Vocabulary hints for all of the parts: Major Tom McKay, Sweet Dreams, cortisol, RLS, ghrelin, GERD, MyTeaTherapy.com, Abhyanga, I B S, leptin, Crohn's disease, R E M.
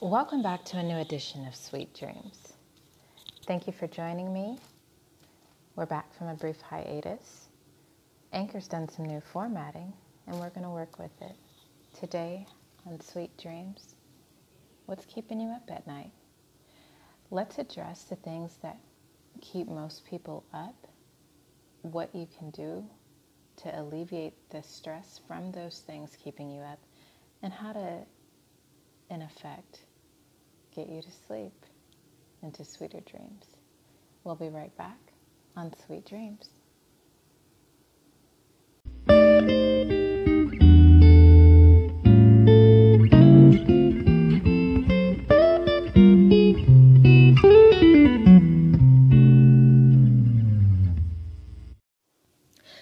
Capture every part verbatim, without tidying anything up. Welcome back to a new edition of Sweet Dreams. Thank you for joining me. We're back from a brief hiatus. Anchor's done some new formatting, and we're going to work with it. Today on Sweet Dreams, what's keeping you up at night? Let's address the things that keep most people up, what you can do to alleviate the stress from those things keeping you up, and how to, in effect, get you to sleep and to sweeter dreams. We'll be right back on Sweet Dreams.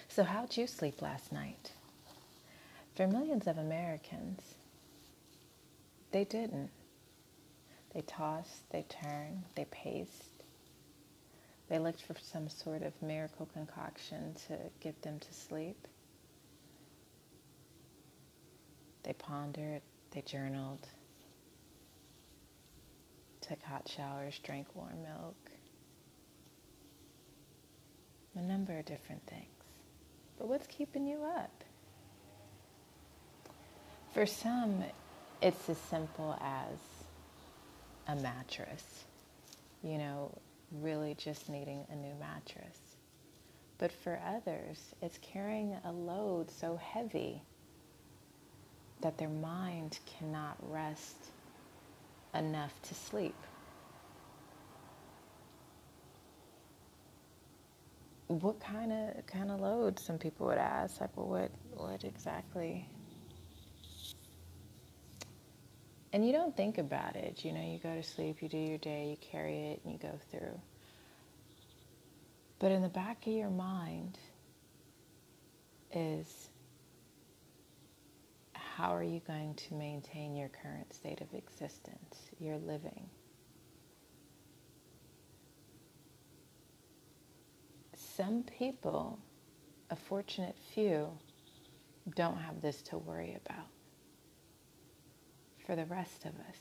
So, how'd you sleep last night? For millions of Americans, they didn't. They tossed, they turned, they paced. They looked for some sort of miracle concoction to get them to sleep. They pondered, they journaled, took hot showers, drank warm milk. A number of different things. But what's keeping you up? For some, it's as simple as a mattress, you know, really just needing a new mattress. But for others, it's carrying a load so heavy that their mind cannot rest enough to sleep. What kind of kind of load? Some people would ask, like, well, what what exactly? And you don't think about it. You know, you go to sleep, you do your day, you carry it, and you go through. But in the back of your mind is, how are you going to maintain your current state of existence, your living? Some people, a fortunate few, don't have this to worry about. For the rest of us,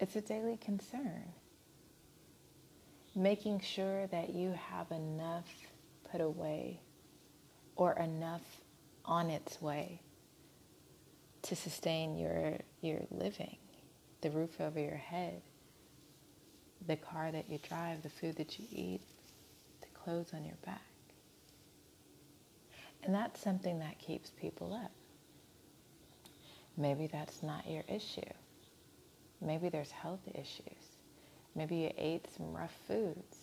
it's a daily concern. Making sure that you have enough put away or enough on its way to sustain your, your living, the roof over your head, the car that you drive, the food that you eat, the clothes on your back. And that's something that keeps people up. Maybe that's not your issue. Maybe there's health issues. Maybe you ate some rough foods.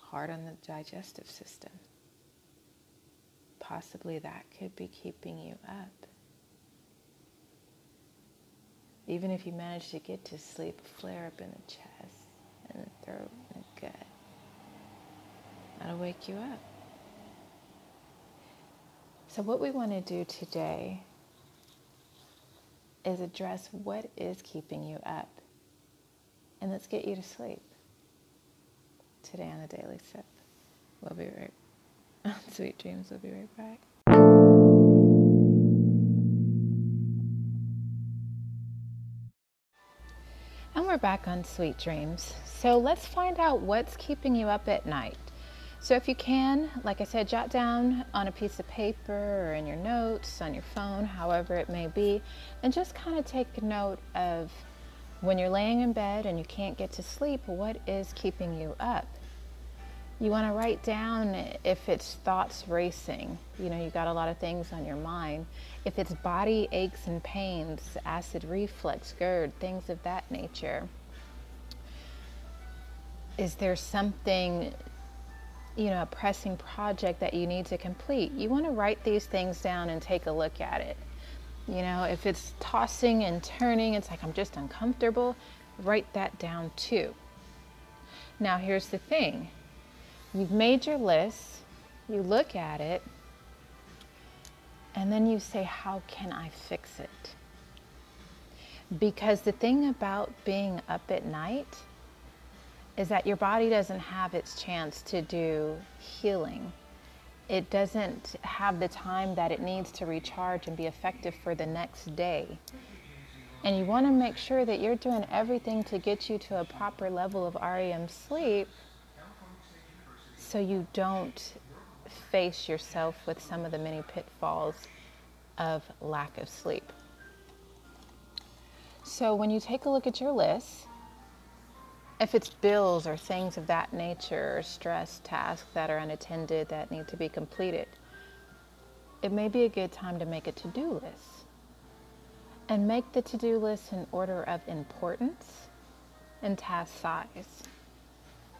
Hard on the digestive system. Possibly that could be keeping you up. Even if you manage to get to sleep, a flare-up in the chest, in the throat, in the gut, that'll wake you up. So what we want to do today is address what is keeping you up, and let's get you to sleep. Today on The Daily Sip, we'll be right on Sweet Dreams, we'll be right back. And we're back on Sweet Dreams. So let's find out what's keeping you up at night. So if you can, like I said, jot down on a piece of paper or in your notes, on your phone, however it may be, and just kind of take note of when you're laying in bed and you can't get to sleep, what is keeping you up? You want to write down if it's thoughts racing. You know, you got a lot of things on your mind. If it's body aches and pains, acid reflux, GERD, things of that nature. Is there something, you know, a pressing project that you need to complete? You want to write these things down and take a look at it. You know, if it's tossing and turning, it's like, I'm just uncomfortable, write that down too. Now, here's the thing. You've made your list, you look at it, and then you say, how can I fix it? Because the thing about being up at night is that your body doesn't have its chance to do healing it doesn't have the time that it needs to recharge and be effective for the next day. And you want to make sure that you're doing everything to get you to a proper level of R E M sleep so you don't face yourself with some of the many pitfalls of lack of sleep. So when you take a look at your list, if it's bills or things of that nature or stress tasks that are unattended that need to be completed, it may be a good time to make a to-do list. And make the to-do list in order of importance and task size.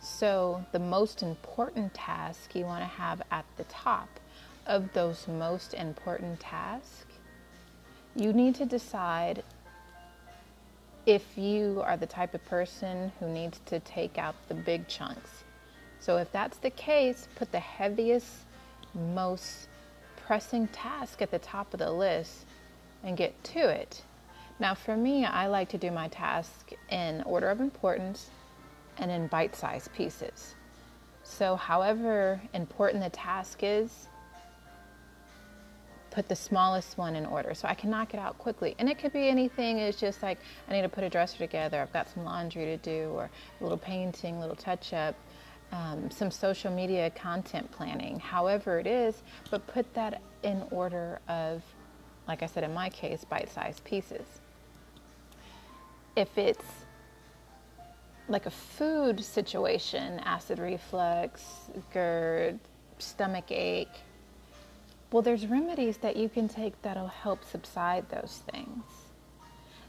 So the most important task you want to have at the top of those most important tasks. You need to decide if you are the type of person who needs to take out the big chunks. So if that's the case, put the heaviest, most pressing task at the top of the list and get to it. Now for me, I like to do my task in order of importance and in bite-sized pieces. So however important the task is, put the smallest one in order so I can knock it out quickly. And it could be anything. It's just like, I need to put a dresser together, I've got some laundry to do, or a little painting, little touch-up, um, some social media content planning, however it is, but put that in order of, like I said, in my case, bite-sized pieces. If it's like a food situation, acid reflux, GERD, stomach ache, well, there's remedies that you can take that'll help subside those things.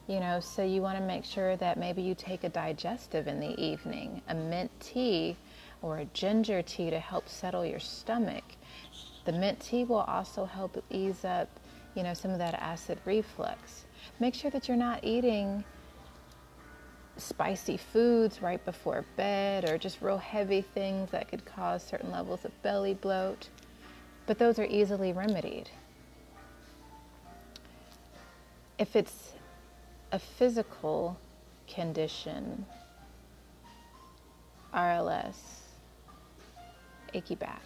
You know, so you want to make sure that maybe you take a digestive in the evening, a mint tea or a ginger tea to help settle your stomach. The mint tea will also help ease up, you know, some of that acid reflux. Make sure that you're not eating spicy foods right before bed or just real heavy things that could cause certain levels of belly bloat. But those are easily remedied. If it's a physical condition, R L S, achy back,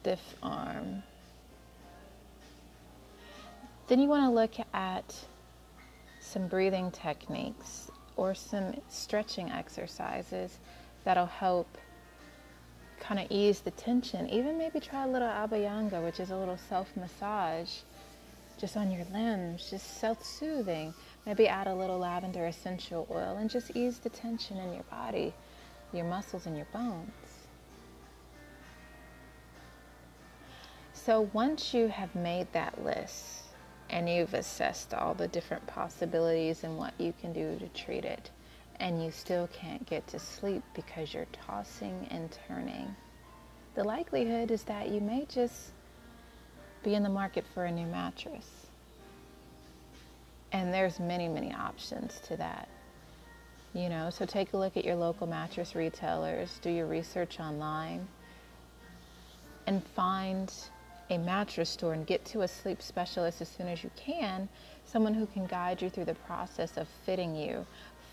stiff arm, then you want to look at some breathing techniques or some stretching exercises that'll help kind of ease the tension. Even maybe try a little Abhyanga, which is a little self-massage just on your limbs, just self-soothing. Maybe add a little lavender essential oil and just ease the tension in your body, your muscles and your bones. So once you have made that list and you've assessed all the different possibilities and what you can do to treat it, and you still can't get to sleep because you're tossing and turning, the likelihood is that you may just be in the market for a new mattress. And there's many, many options to that. You know, so take a look at your local mattress retailers, do your research online, and find a mattress store and get to a sleep specialist as soon as you can, someone who can guide you through the process of fitting you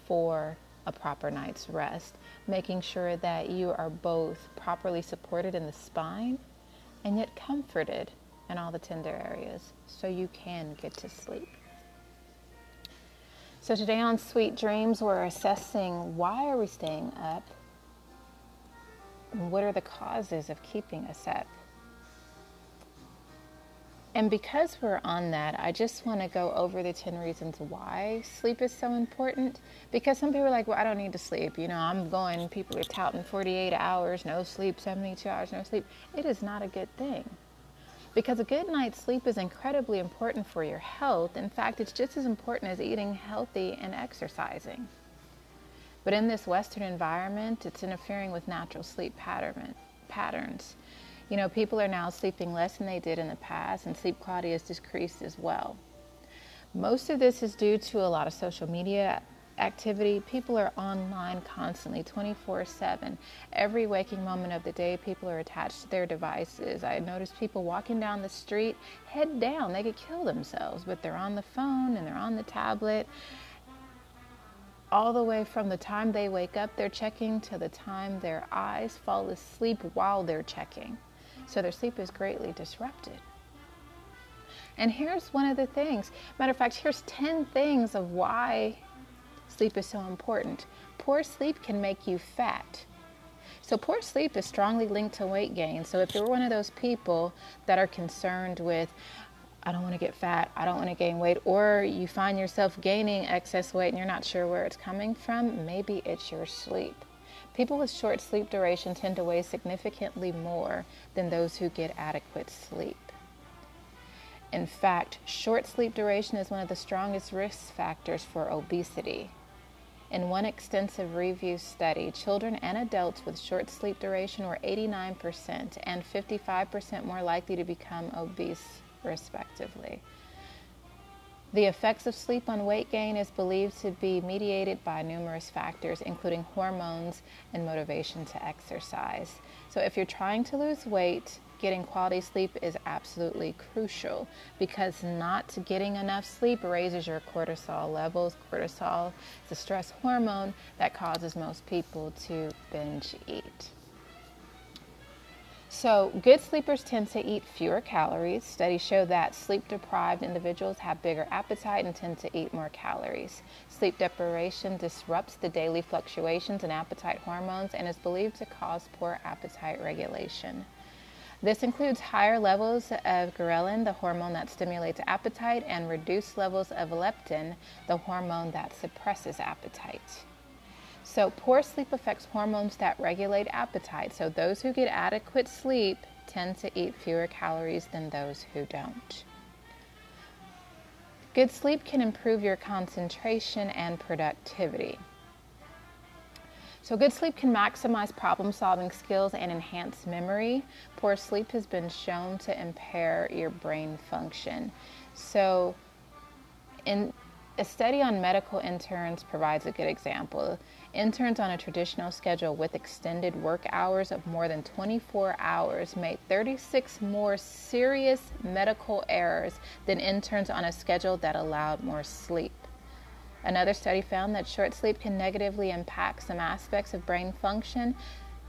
for a proper night's rest, making sure that you are both properly supported in the spine and yet comforted in all the tender areas so you can get to sleep. So today on Sweet Dreams, we're assessing, why are we staying up? And what are the causes of keeping us up? And because we're on that, I just want to go over the ten reasons why sleep is so important. Because some people are like, well, I don't need to sleep. You know, I'm going, people are touting forty-eight hours, no sleep, seventy-two hours, no sleep. It is not a good thing. Because a good night's sleep is incredibly important for your health. In fact, it's just as important as eating healthy and exercising. But in this Western environment, it's interfering with natural sleep pattern, patterns. You know, people are now sleeping less than they did in the past, and sleep quality has decreased as well. Most of this is due to a lot of social media activity. People are online constantly, twenty-four seven. Every waking moment of the day, people are attached to their devices. I noticed people walking down the street, head down. They could kill themselves, but they're on the phone and they're on the tablet. all the way from the time they wake up, they're checking, to the time their eyes fall asleep while they're checking. So their sleep is greatly disrupted. And here's one of the things. Matter of fact, here's ten things of why sleep is so important. Poor sleep can make you fat. So poor sleep is strongly linked to weight gain. So if you're one of those people that are concerned with, I don't want to get fat, I don't want to gain weight, or you find yourself gaining excess weight and you're not sure where it's coming from, maybe it's your sleep. People with short sleep duration tend to weigh significantly more than those who get adequate sleep. In fact, short sleep duration is one of the strongest risk factors for obesity. In one extensive review study, children and adults with short sleep duration were eighty-nine percent and fifty-five percent more likely to become obese, respectively. The effects of sleep on weight gain is believed to be mediated by numerous factors, including hormones and motivation to exercise. So if you're trying to lose weight, getting quality sleep is absolutely crucial, because not getting enough sleep raises your cortisol levels. Cortisol is a stress hormone that causes most people to binge eat. So good sleepers tend to eat fewer calories. Studies show that sleep-deprived individuals have bigger appetite and tend to eat more calories. Sleep deprivation disrupts the daily fluctuations in appetite hormones and is believed to cause poor appetite regulation. This includes higher levels of ghrelin, the hormone that stimulates appetite, and reduced levels of leptin, the hormone that suppresses appetite. So poor sleep affects hormones that regulate appetite. So those who get adequate sleep tend to eat fewer calories than those who don't. Good sleep can improve your concentration and productivity. So good sleep can maximize problem-solving skills and enhance memory. Poor sleep has been shown to impair your brain function. So in a study on medical interns provides a good example. Interns on a traditional schedule with extended work hours of more than twenty-four hours made thirty-six more serious medical errors than interns on a schedule that allowed more sleep. Another study found that short sleep can negatively impact some aspects of brain function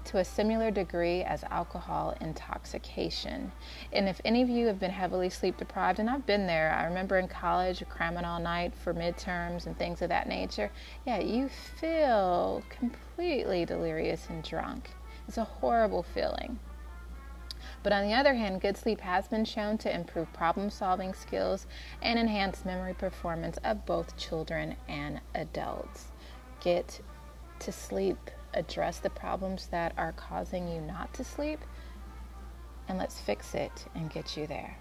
to a similar degree as alcohol intoxication. And if any of you have been heavily sleep deprived, and I've been there, I remember in college cramming all night for midterms and things of that nature, yeah, you feel completely delirious and drunk. It's a horrible feeling. But on the other hand, good sleep has been shown to improve problem-solving skills and enhance memory performance of both children and adults. Get to sleep. Address the problems that are causing you not to sleep, and let's fix it and get you there.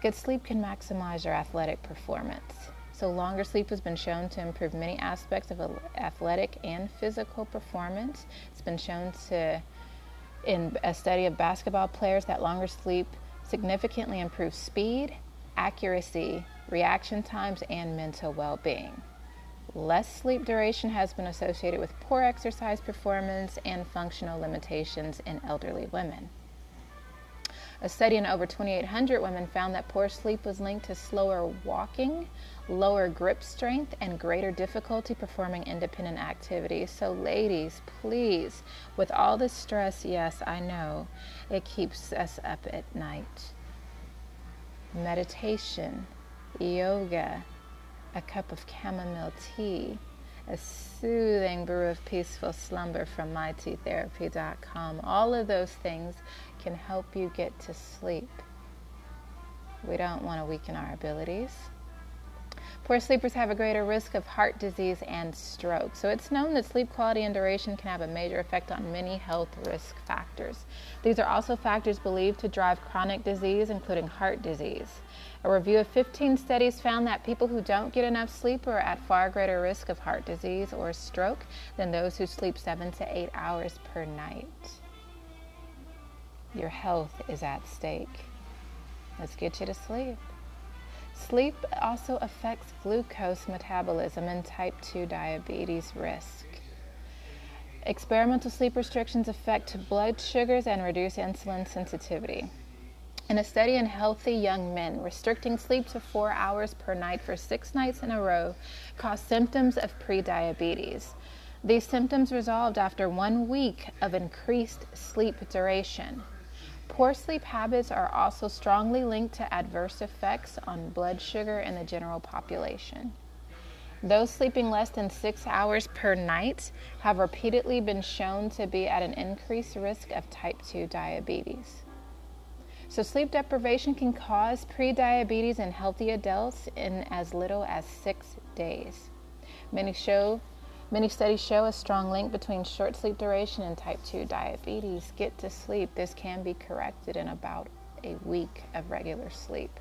Good sleep can maximize your athletic performance. So longer sleep has been shown to improve many aspects of athletic and physical performance. It's been shown to, in a study of basketball players, that longer sleep significantly improves speed, accuracy, reaction times, and mental well-being. Less sleep duration has been associated with poor exercise performance and functional limitations in elderly women. A study in over twenty-eight hundred women found that poor sleep was linked to slower walking, lower grip strength, and greater difficulty performing independent activities. So ladies, please, with all this stress, yes, I know, it keeps us up at night. Meditation, yoga, a cup of chamomile tea, a soothing brew of peaceful slumber from my tea therapy dot com. All of those things can help you get to sleep. We don't want to weaken our abilities. Poor sleepers have a greater risk of heart disease and stroke. So it's known that sleep quality and duration can have a major effect on many health risk factors. These are also factors believed to drive chronic disease, including heart disease. A review of fifteen studies found that people who don't get enough sleep are at far greater risk of heart disease or stroke than those who sleep seven to eight hours per night. Your health is at stake. Let's get you to sleep. Sleep also affects glucose metabolism and type two diabetes risk. Experimental sleep restrictions affect blood sugars and reduce insulin sensitivity. In a study in healthy young men, restricting sleep to four hours per night for six nights in a row caused symptoms of prediabetes. These symptoms resolved after one week of increased sleep duration. Poor sleep habits are also strongly linked to adverse effects on blood sugar in the general population. Those sleeping less than six hours per night have repeatedly been shown to be at an increased risk of type two diabetes. So sleep deprivation can cause prediabetes in healthy adults in as little as six days. Many show Many studies show a strong link between short sleep duration and type two diabetes. Get to sleep. This can be corrected in about a week of regular sleep.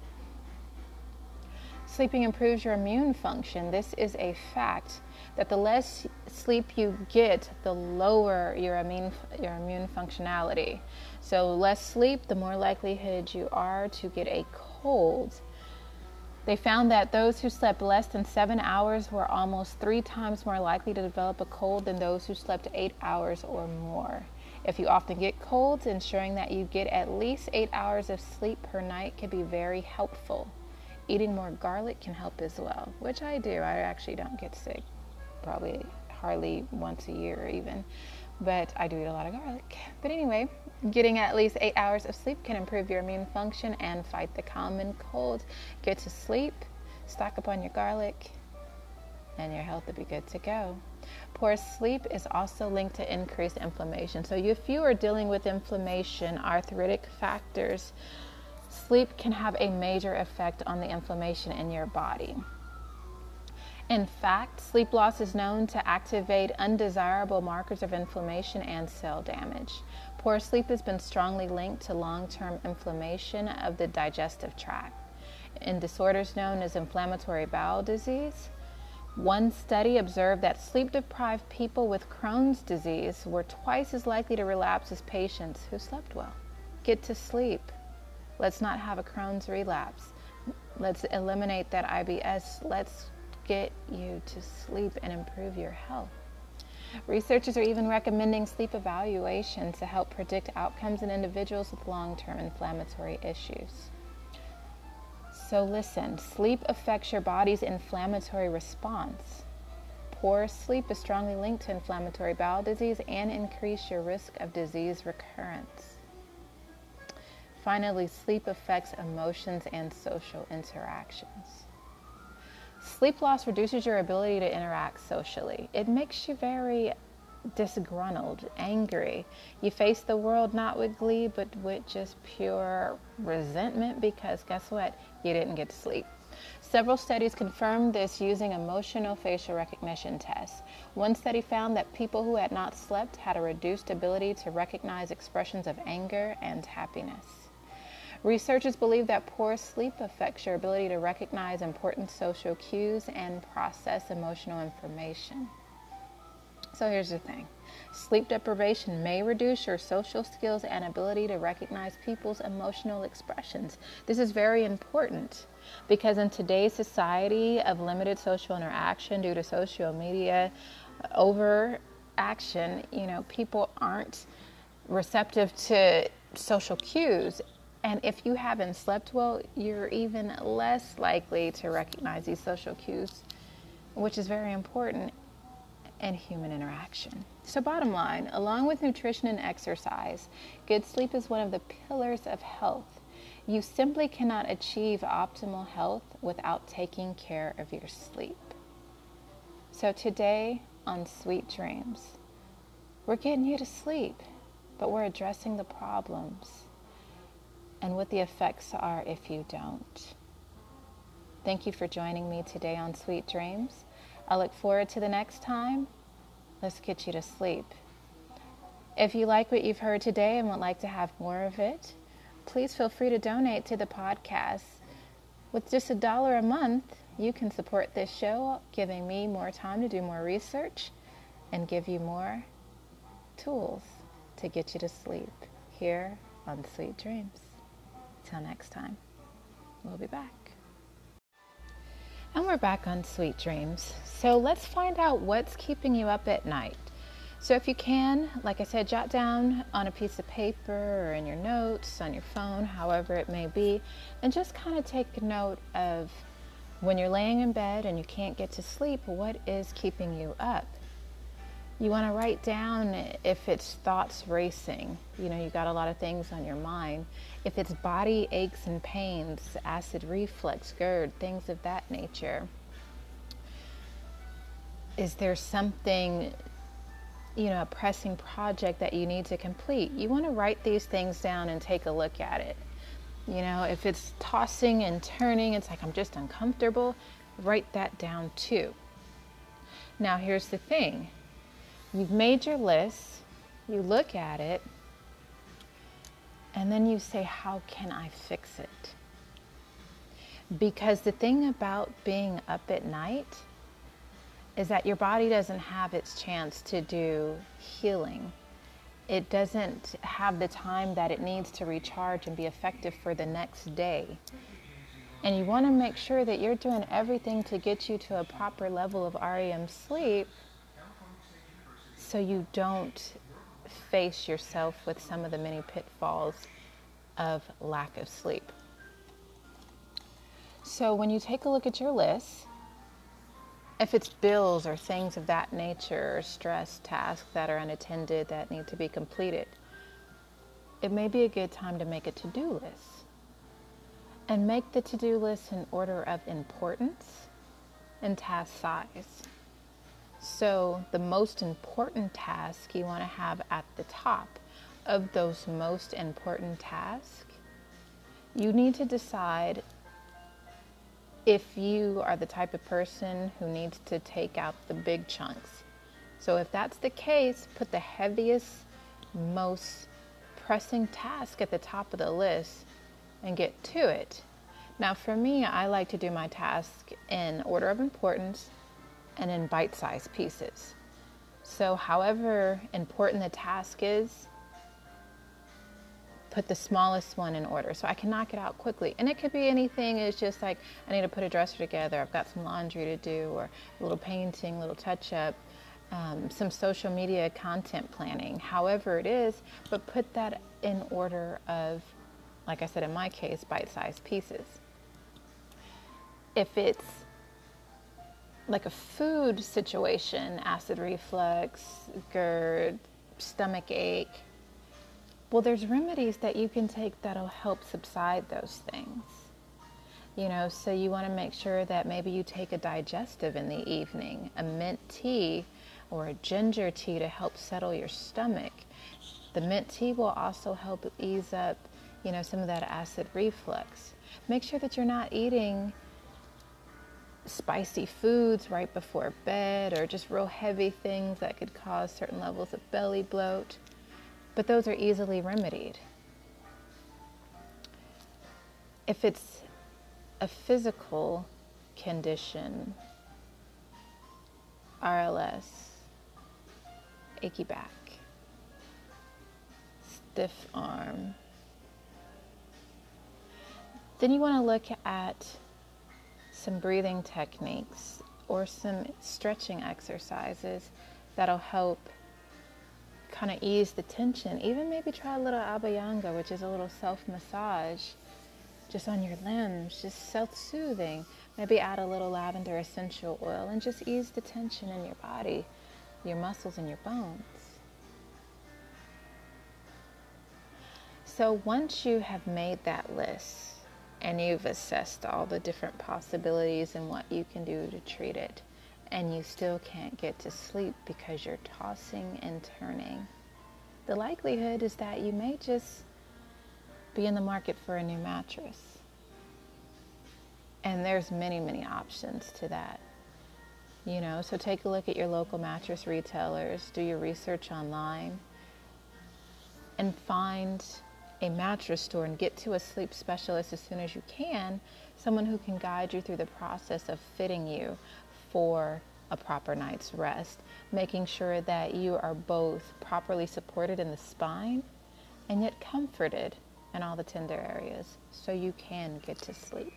Sleeping improves your immune function. This is a fact that the less sleep you get, the lower your immune, your immune functionality. So less sleep, the more likelihood you are to get a cold. They found that those who slept less than seven hours were almost three times more likely to develop a cold than those who slept eight hours or more. If you often get colds, ensuring that you get at least eight hours of sleep per night can be very helpful. Eating more garlic can help as well, which I do. I actually don't get sick, probably hardly once a year even, but I do eat a lot of garlic. But anyway, getting at least eight hours of sleep can improve your immune function and fight the common cold. Get to sleep, stock up on your garlic, and your health will be good to go. Poor sleep is also linked to increased inflammation. So if you are dealing with inflammation, arthritic factors, sleep can have a major effect on the inflammation in your body. In fact, sleep loss is known to activate undesirable markers of inflammation and cell damage. Poor sleep has been strongly linked to long-term inflammation of the digestive tract in disorders known as inflammatory bowel disease. One study observed that sleep-deprived people with Crohn's disease were twice as likely to relapse as patients who slept well. Get to sleep. Let's not have a Crohn's relapse. Let's eliminate that I B S. Let's get you to sleep and improve your health. Researchers are even recommending sleep evaluations to help predict outcomes in individuals with long-term inflammatory issues. So listen, sleep affects your body's inflammatory response. Poor sleep is strongly linked to inflammatory bowel disease and increase your risk of disease recurrence. Finally, sleep affects emotions and social interactions. Sleep loss reduces your ability to interact socially. It makes you very disgruntled, angry. You face the world not with glee, but with just pure resentment because guess what? You didn't get to sleep. Several studies confirmed this using emotional facial recognition tests. One study found that people who had not slept had a reduced ability to recognize expressions of anger and happiness. Researchers believe that poor sleep affects your ability to recognize important social cues and process emotional information. So here's the thing. Sleep deprivation may reduce your social skills and ability to recognize people's emotional expressions. This is very important because in today's society of limited social interaction due to social media overaction, you know, people aren't receptive to social cues. And if you haven't slept well, you're even less likely to recognize these social cues, which is very important in human interaction. So bottom line, along with nutrition and exercise, good sleep is one of the pillars of health. You simply cannot achieve optimal health without taking care of your sleep. So today on Sweet Dreams, we're getting you to sleep, but we're addressing the problems and what the effects are if you don't. Thank you for joining me today on Sweet Dreams. I look forward to the next time. Let's get you to sleep. If you like what you've heard today and would like to have more of it, please feel free to donate to the podcast. With just a dollar a month, you can support this show, giving me more time to do more research and give you more tools to get you to sleep here on Sweet Dreams. Till next time, we'll be back. And we're back on Sweet Dreams. So let's find out what's keeping you up at night. So if you can, like I said, jot down on a piece of paper or in your notes, on your phone, however it may be, and just kind of take note of when you're laying in bed and you can't get to sleep, what is keeping you up? You want to write down if it's thoughts racing, you know, you got a lot of things on your mind. If it's body aches and pains, acid reflux, GERD, things of that nature. Is there something, you know, a pressing project that you need to complete? You want to write these things down and take a look at it. You know, if it's tossing and turning, it's like, I'm just uncomfortable, write that down too. Now here's the thing. You've made your list, you look at it, and then you say, how can I fix it? Because the thing about being up at night is that your body doesn't have its chance to do healing. It doesn't have the time that it needs to recharge and be effective for the next day. And you want to make sure that you're doing everything to get you to a proper level of R E M sleep so you don't face yourself with some of the many pitfalls of lack of sleep. So when you take a look at your list, if it's bills or things of that nature or stress tasks that are unattended that need to be completed, it may be a good time to make a to-do list. And make the to-do list in order of importance and task size. So the most important task you want to have at the top of those most important tasks, you need to decide if you are the type of person who needs to take out the big chunks. So if that's the case, put the heaviest, most pressing task at the top of the list and get to it. Now for me, I like to do my task in order of importance and in bite-sized pieces. So however important the task is, put the smallest one in order so I can knock it out quickly. And it could be anything. It's just like, I need to put a dresser together, I've got some laundry to do, or a little painting, little touch-up, um, some social media content planning, however it is, but put that in order of, like I said, in my case, bite-sized pieces. If it's like a food situation, acid reflux, GERD, stomach ache, well, there's remedies that you can take that'll help subside those things. You know, so you want to make sure that maybe you take a digestive in the evening, a mint tea or a ginger tea to help settle your stomach. The mint tea will also help ease up, you know, some of that acid reflux. Make sure that you're not eating spicy foods right before bed or just real heavy things that could cause certain levels of belly bloat. But those are easily remedied. If it's a physical condition, R L S, achy back, stiff arm, then you want to look at some breathing techniques or some stretching exercises that'll help kind of ease the tension. Even maybe try a little Abhyanga, which is a little self-massage just on your limbs, just self-soothing. Maybe add a little lavender essential oil and just ease the tension in your body, your muscles and your bones. So once you have made that list and you've assessed all the different possibilities and what you can do to treat it, and you still can't get to sleep because you're tossing and turning, the likelihood is that you may just be in the market for a new mattress. And there's many, many options to that. You know, so take a look at your local mattress retailers, do your research online, and find a mattress store and get to a sleep specialist as soon as you can, someone who can guide you through the process of fitting you for a proper night's rest, making sure that you are both properly supported in the spine and yet comforted in all the tender areas so you can get to sleep.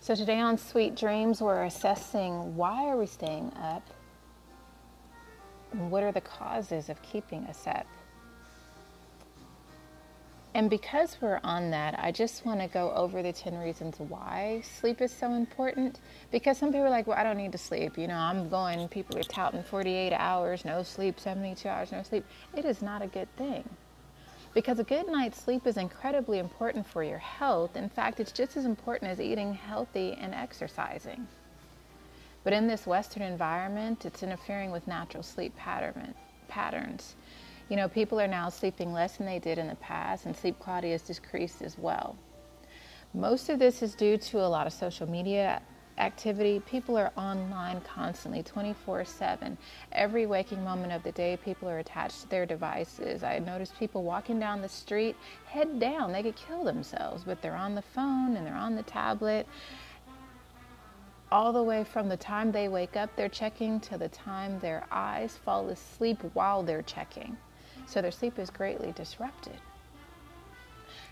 So today on Sweet Dreams, we're assessing, why are we staying up? And what are the causes of keeping us up? And because we're on that, I just want to go over the ten reasons why sleep is so important. Because some people are like, well, I don't need to sleep. You know, I'm going, people are touting forty-eight hours, no sleep, seventy-two hours, no sleep. It is not a good thing. Because a good night's sleep is incredibly important for your health. In fact, it's just as important as eating healthy and exercising. But in this Western environment, it's interfering with natural sleep pattern, patterns. You know, people are now sleeping less than they did in the past, and sleep quality has decreased as well. Most of this is due to a lot of social media activity. People are online constantly, twenty-four seven. Every waking moment of the day, people are attached to their devices. I notice people walking down the street, head down. They could kill themselves, but they're on the phone and they're on the tablet. All the way from the time they wake up, they're checking, to the time their eyes fall asleep while they're checking. So their sleep is greatly disrupted.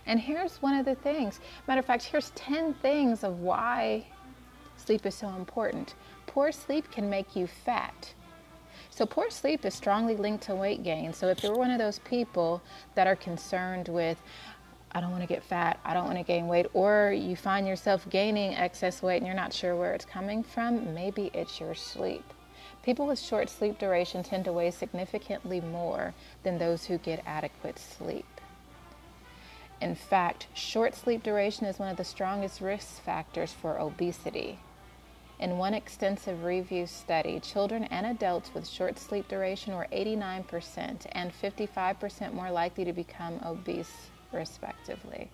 And here's one of the things. Matter of fact, here's ten things of why sleep is so important. Poor sleep can make you fat. So poor sleep is strongly linked to weight gain. So if you're one of those people that are concerned with, I don't want to get fat, I don't want to gain weight, or you find yourself gaining excess weight and you're not sure where it's coming from, maybe it's your sleep. People with short sleep duration tend to weigh significantly more than those who get adequate sleep. In fact, short sleep duration is one of the strongest risk factors for obesity. In one extensive review study, children and adults with short sleep duration were eighty-nine percent and fifty-five percent more likely to become obese, respectively.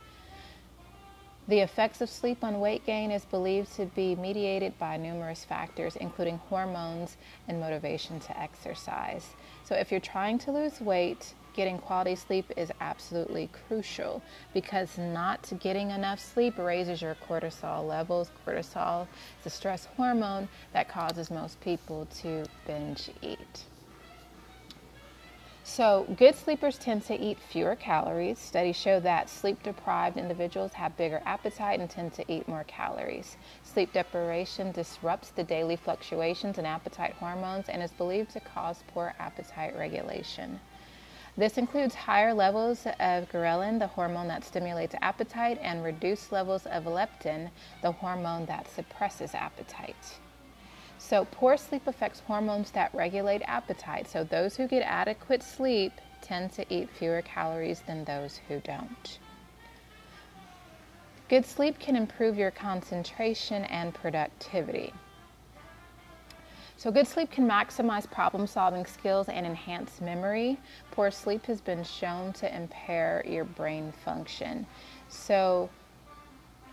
The effects of sleep on weight gain is believed to be mediated by numerous factors, including hormones and motivation to exercise. So if you're trying to lose weight, getting quality sleep is absolutely crucial, because not getting enough sleep raises your cortisol levels. Cortisol is a stress hormone that causes most people to binge eat. So good sleepers tend to eat fewer calories. Studies show that sleep-deprived individuals have bigger appetite and tend to eat more calories. Sleep deprivation disrupts the daily fluctuations in appetite hormones and is believed to cause poor appetite regulation. This includes higher levels of ghrelin, the hormone that stimulates appetite, and reduced levels of leptin, the hormone that suppresses appetite. So poor sleep affects hormones that regulate appetite. So those who get adequate sleep tend to eat fewer calories than those who don't. Good sleep can improve your concentration and productivity. So good sleep can maximize problem-solving skills and enhance memory. Poor sleep has been shown to impair your brain function. So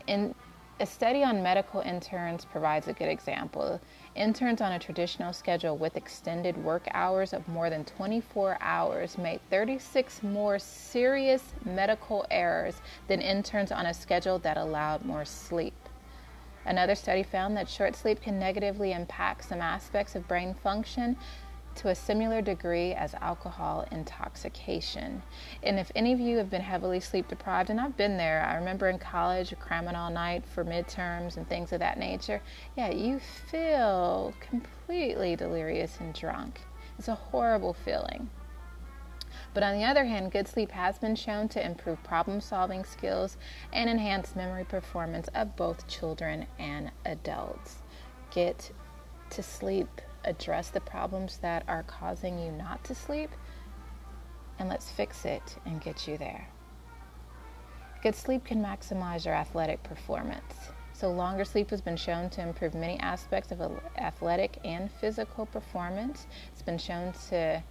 in a study on medical interns provides a good example. Interns on a traditional schedule with extended work hours of more than twenty-four hours made thirty-six more serious medical errors than interns on a schedule that allowed more sleep. Another study found that short sleep can negatively impact some aspects of brain function to a similar degree as alcohol intoxication. And if any of you have been heavily sleep deprived, and I've been there, I remember in college cramming all night for midterms and things of that nature, yeah, you feel completely delirious and drunk. It's a horrible feeling. But on the other hand, good sleep has been shown to improve problem-solving skills and enhance memory performance of both children and adults. Get to sleep. Address the problems that are causing you not to sleep, and let's fix it and get you there. Good sleep can maximize your athletic performance. So longer sleep has been shown to improve many aspects of athletic and physical performance. It's been shown to,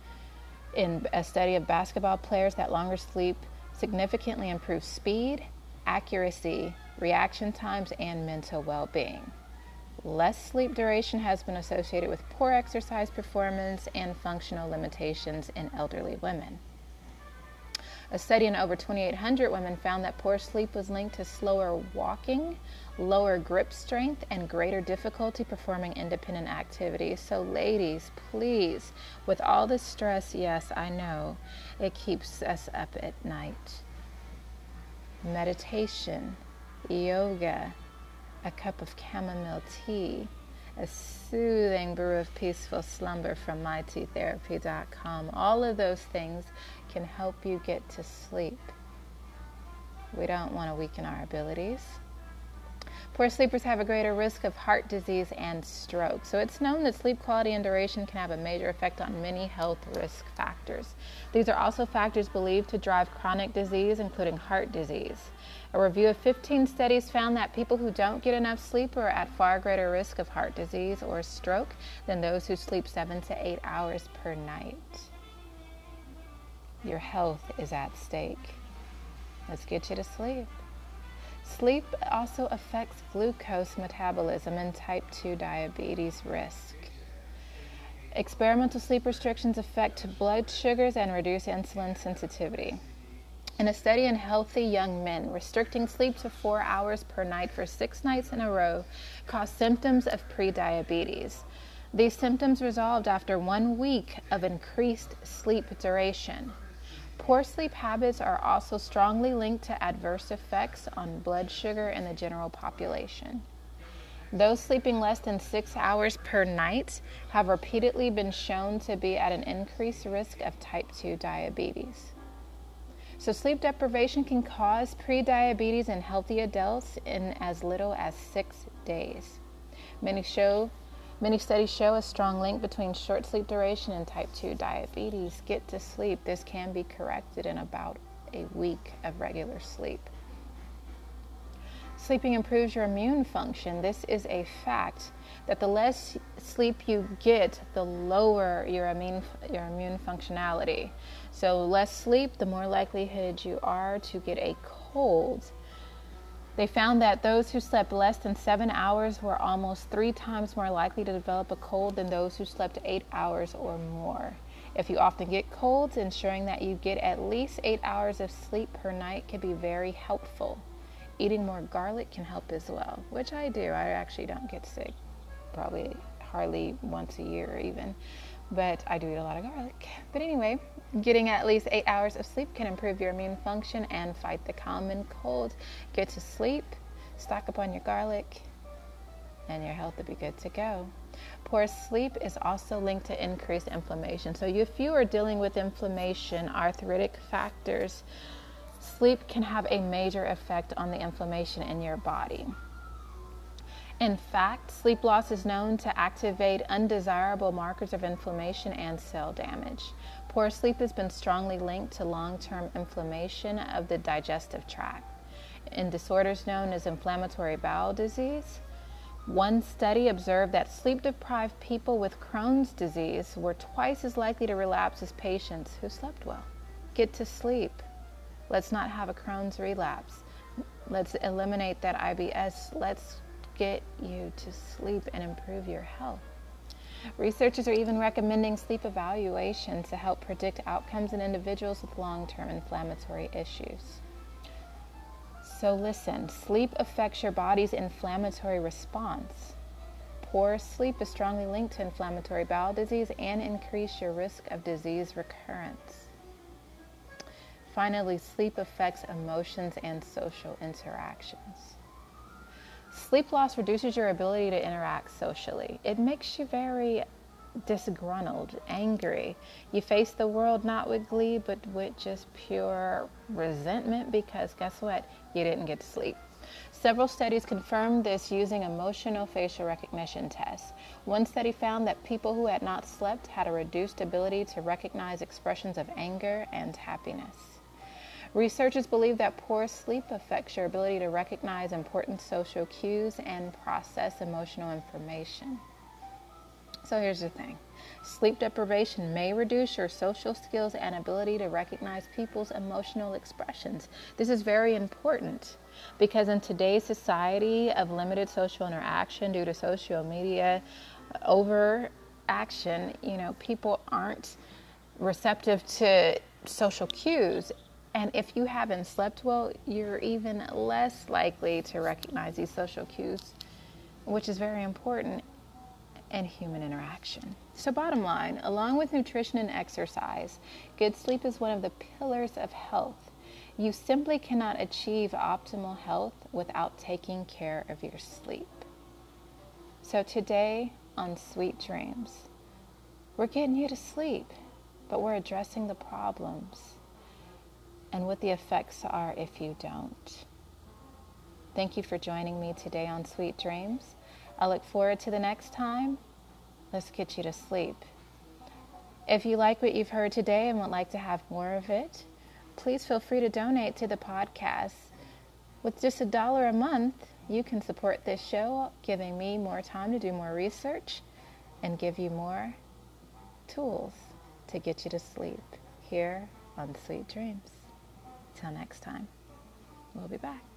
in a study of basketball players, that longer sleep significantly improves speed, accuracy, reaction times, and mental well-being. Less sleep duration has been associated with poor exercise performance and functional limitations in elderly women. A study in over twenty-eight hundred women found that poor sleep was linked to slower walking, lower grip strength, and greater difficulty performing independent activities. So ladies, please, with all the stress, yes, I know, it keeps us up at night. Meditation, yoga, a cup of chamomile tea, a soothing brew of peaceful slumber from my tea therapy dot com. All of those things can help you get to sleep. We don't want to weaken our abilities. Poor sleepers have a greater risk of heart disease and stroke. So it's known that sleep quality and duration can have a major effect on many health risk factors. These are also factors believed to drive chronic disease, including heart disease. A review of fifteen studies found that people who don't get enough sleep are at far greater risk of heart disease or stroke than those who sleep seven to eight hours per night. Your health is at stake. Let's get you to sleep. Sleep also affects glucose metabolism and type two diabetes risk. Experimental sleep restrictions affect blood sugars and reduce insulin sensitivity. In a study in healthy young men, restricting sleep to four hours per night for six nights in a row caused symptoms of prediabetes. These symptoms resolved after one week of increased sleep duration. Poor sleep habits are also strongly linked to adverse effects on blood sugar in the general population. Those sleeping less than six hours per night have repeatedly been shown to be at an increased risk of type two diabetes. So sleep deprivation can cause prediabetes in healthy adults in as little as six days. Many show Many studies show a strong link between short sleep duration and type two diabetes. Get to sleep. This can be corrected in about a week of regular sleep. Sleeping improves your immune function. This is a fact that the less sleep you get, the lower your immune, your immune functionality. So less sleep, the more likelihood you are to get a cold. They found that those who slept less than seven hours were almost three times more likely to develop a cold than those who slept eight hours or more. If you often get colds, ensuring that you get at least eight hours of sleep per night can be very helpful. Eating more garlic can help as well, which I do. I actually don't get sick, probably hardly once a year even, but I do eat a lot of garlic. But anyway, getting at least eight hours of sleep can improve your immune function and fight the common cold. Get to sleep, stock up on your garlic, and your health will be good to go. Poor sleep is also linked to increased inflammation. So if you are dealing with inflammation, arthritic factors, sleep can have a major effect on the inflammation in your body. In fact, sleep loss is known to activate undesirable markers of inflammation and cell damage. Poor sleep has been strongly linked to long-term inflammation of the digestive tract. In disorders known as inflammatory bowel disease, one study observed that sleep-deprived people with Crohn's disease were twice as likely to relapse as patients who slept well. Get to sleep. Let's not have a Crohn's relapse. Let's eliminate that I B S. Let's get you to sleep and improve your health. Researchers are even recommending sleep evaluations to help predict outcomes in individuals with long-term inflammatory issues. So listen, sleep affects your body's inflammatory response. Poor sleep is strongly linked to inflammatory bowel disease and increase your risk of disease recurrence. Finally, sleep affects emotions and social interactions. Sleep loss reduces your ability to interact socially. It makes you very disgruntled, angry. You face the world not with glee, but with just pure resentment because guess what? You didn't get to sleep. Several studies confirmed this using emotional facial recognition tests. One study found that people who had not slept had a reduced ability to recognize expressions of anger and happiness. Researchers believe that poor sleep affects your ability to recognize important social cues and process emotional information. So here's the thing. Sleep deprivation may reduce your social skills and ability to recognize people's emotional expressions. This is very important because in today's society of limited social interaction due to social media overaction, you know, people aren't receptive to social cues. And if you haven't slept well, you're even less likely to recognize these social cues, which is very important in human interaction. So bottom line, along with nutrition and exercise, good sleep is one of the pillars of health. You simply cannot achieve optimal health without taking care of your sleep. So today, on Sweet Dreams. We're getting you to sleep, but we're addressing the problems and what the effects are if you don't. Thank you for joining me today on Sweet Dreams. I look forward to the next time. Let's get you to sleep. If you like what you've heard today and would like to have more of it, please feel free to donate to the podcast. With just a dollar a month, you can support this show, giving me more time to do more research and give you more tools to get you to sleep here on Sweet Dreams. Till next time, we'll be back.